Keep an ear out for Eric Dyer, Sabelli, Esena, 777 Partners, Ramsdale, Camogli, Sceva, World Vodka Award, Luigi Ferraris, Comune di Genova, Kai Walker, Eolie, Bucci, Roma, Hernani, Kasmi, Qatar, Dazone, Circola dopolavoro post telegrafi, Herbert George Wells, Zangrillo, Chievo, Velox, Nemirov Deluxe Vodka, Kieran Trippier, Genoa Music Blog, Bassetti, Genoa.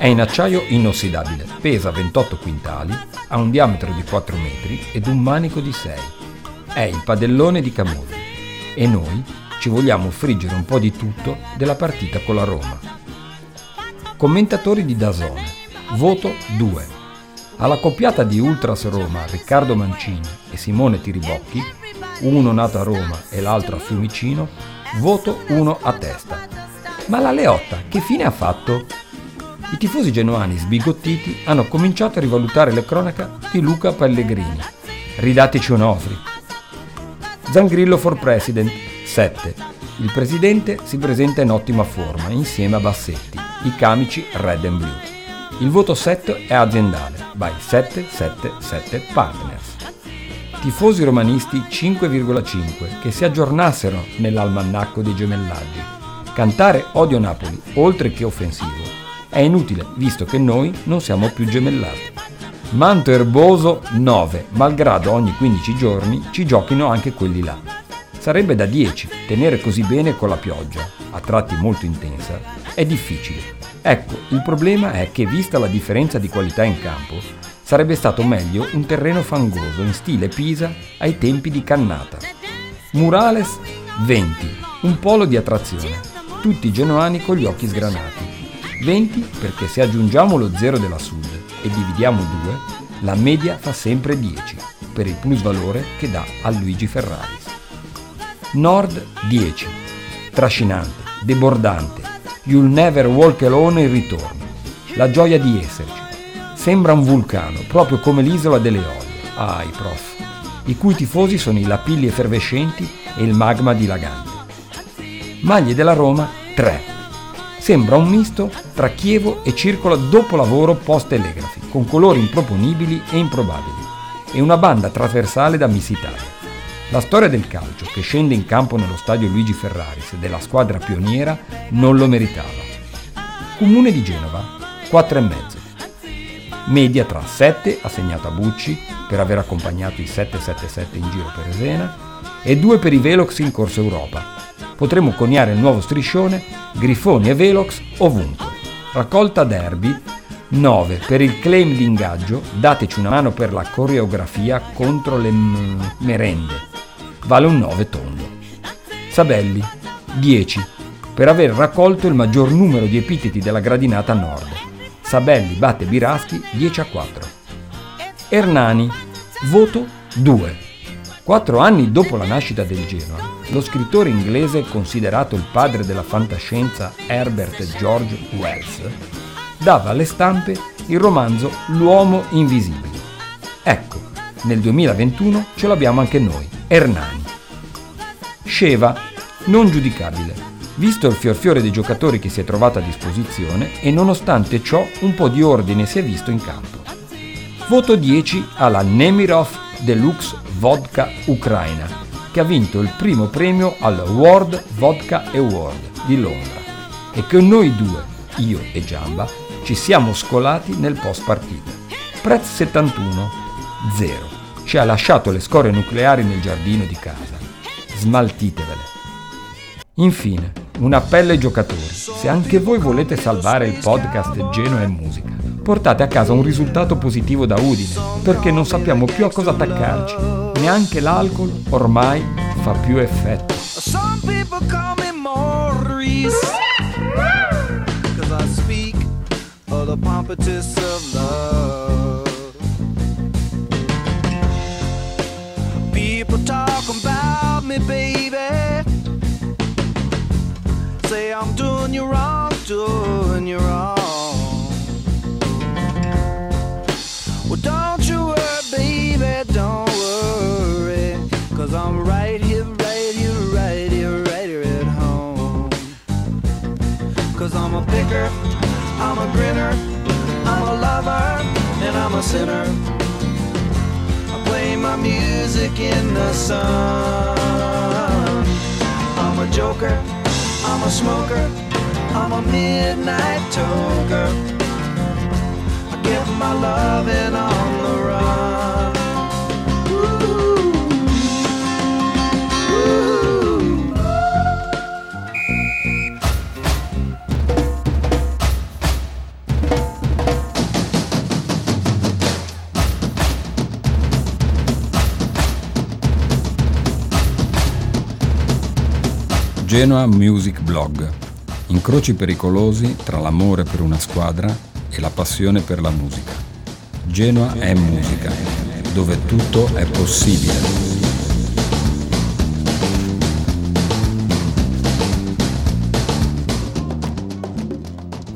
È in acciaio inossidabile, pesa 28 quintali, ha un diametro di 4 metri ed un manico di 6. È il padellone di Camogli e noi ci vogliamo friggere un po' di tutto della partita con la Roma. Commentatori di Dazone, voto 2. Alla coppiata di Ultras Roma Riccardo Mancini e Simone Tiribocchi, uno nato a Roma e l'altro a Fiumicino, voto 1 a testa. Ma la Leotta che fine ha fatto? I tifosi genuani sbigottiti hanno cominciato a rivalutare le cronache di Luca Pellegrini. Ridateci Onofri. Zangrillo for President 7. Il presidente si presenta in ottima forma insieme a Bassetti, i camici Red and Blue. Il voto 7 è aziendale, by 777 Partners. Tifosi romanisti 5,5 che si aggiornassero nell'almanacco dei gemellaggi. Cantare Odio Napoli, oltre che offensivo. È inutile, visto che noi non siamo più gemellati. Manto erboso 9, malgrado ogni 15 giorni ci giochino anche quelli là. Sarebbe da 10, tenere così bene con la pioggia, a tratti molto intensa, è difficile. Ecco, il problema è che vista la differenza di qualità in campo, sarebbe stato meglio un terreno fangoso in stile Pisa ai tempi di Cannata. Murales 20, un polo di attrazione, tutti genoani con gli occhi sgranati. 20 perché se aggiungiamo lo 0 della Sud e dividiamo 2, la media fa sempre 10, per il plus valore che dà a Luigi Ferraris. Nord 10, trascinante, debordante, You'll Never Walk Alone il ritorno, la gioia di esserci, sembra un vulcano, proprio come l'isola delle Eolie, ai prof, i cui tifosi sono i lapilli effervescenti e il magma dilagante. Maglie della Roma 3. Sembra un misto tra Chievo e Circola dopolavoro post telegrafi, con colori improponibili e improbabili, e una banda trasversale da Miss Italia. La storia del calcio, che scende in campo nello stadio Luigi Ferraris della squadra pioniera, non lo meritava. Comune di Genova, 4,5. Media tra 7, assegnato a Bucci, per aver accompagnato i 777 in giro per Esena, e 2 per i Velox in corso Europa. Potremo coniare il nuovo striscione Grifoni e Velox ovunque. Raccolta derby 9 per il claim di ingaggio dateci una mano per la coreografia contro le merende. Vale un 9 tondo. Sabelli 10 per aver raccolto il maggior numero di epiteti della gradinata nord. Sabelli batte Biraschi 10-4. Hernani voto 2. 4 anni dopo la nascita del Genoa, lo scrittore inglese considerato il padre della fantascienza Herbert George Wells dava alle stampe il romanzo L'uomo invisibile. Ecco, nel 2021 ce l'abbiamo anche noi, Hernani. Sceva, non giudicabile, visto il fiorfiore dei giocatori che si è trovato a disposizione e nonostante ciò un po' di ordine si è visto in campo. Voto 10 alla Nemirov Deluxe Vodka ucraina, che ha vinto il primo premio al World Vodka Award di Londra e che noi due, io e Giamba, ci siamo scolati nel post partita. Prezzo 71, 0. Ci ha lasciato le scorie nucleari nel giardino di casa. Smaltitevele. Infine, un appello ai giocatori. Se anche voi volete salvare il podcast Genoa e Musica, portate a casa un risultato positivo da Udine, perché non sappiamo più a cosa attaccarci. Neanche l'alcol ormai fa più effetto. Don't you worry, baby, don't worry, 'cause I'm right here, right here, right here, right here at home. 'Cause I'm a picker, I'm a grinner, I'm a lover, and I'm a sinner. I play my music in the sun. I'm a joker, I'm a smoker, I'm a midnight toker. Get my lovin' on the run. Ooh. Ooh. Genoa Music Blog. Incroci pericolosi tra l'amore per una squadra e la passione per la musica. Genoa è musica, dove tutto è possibile.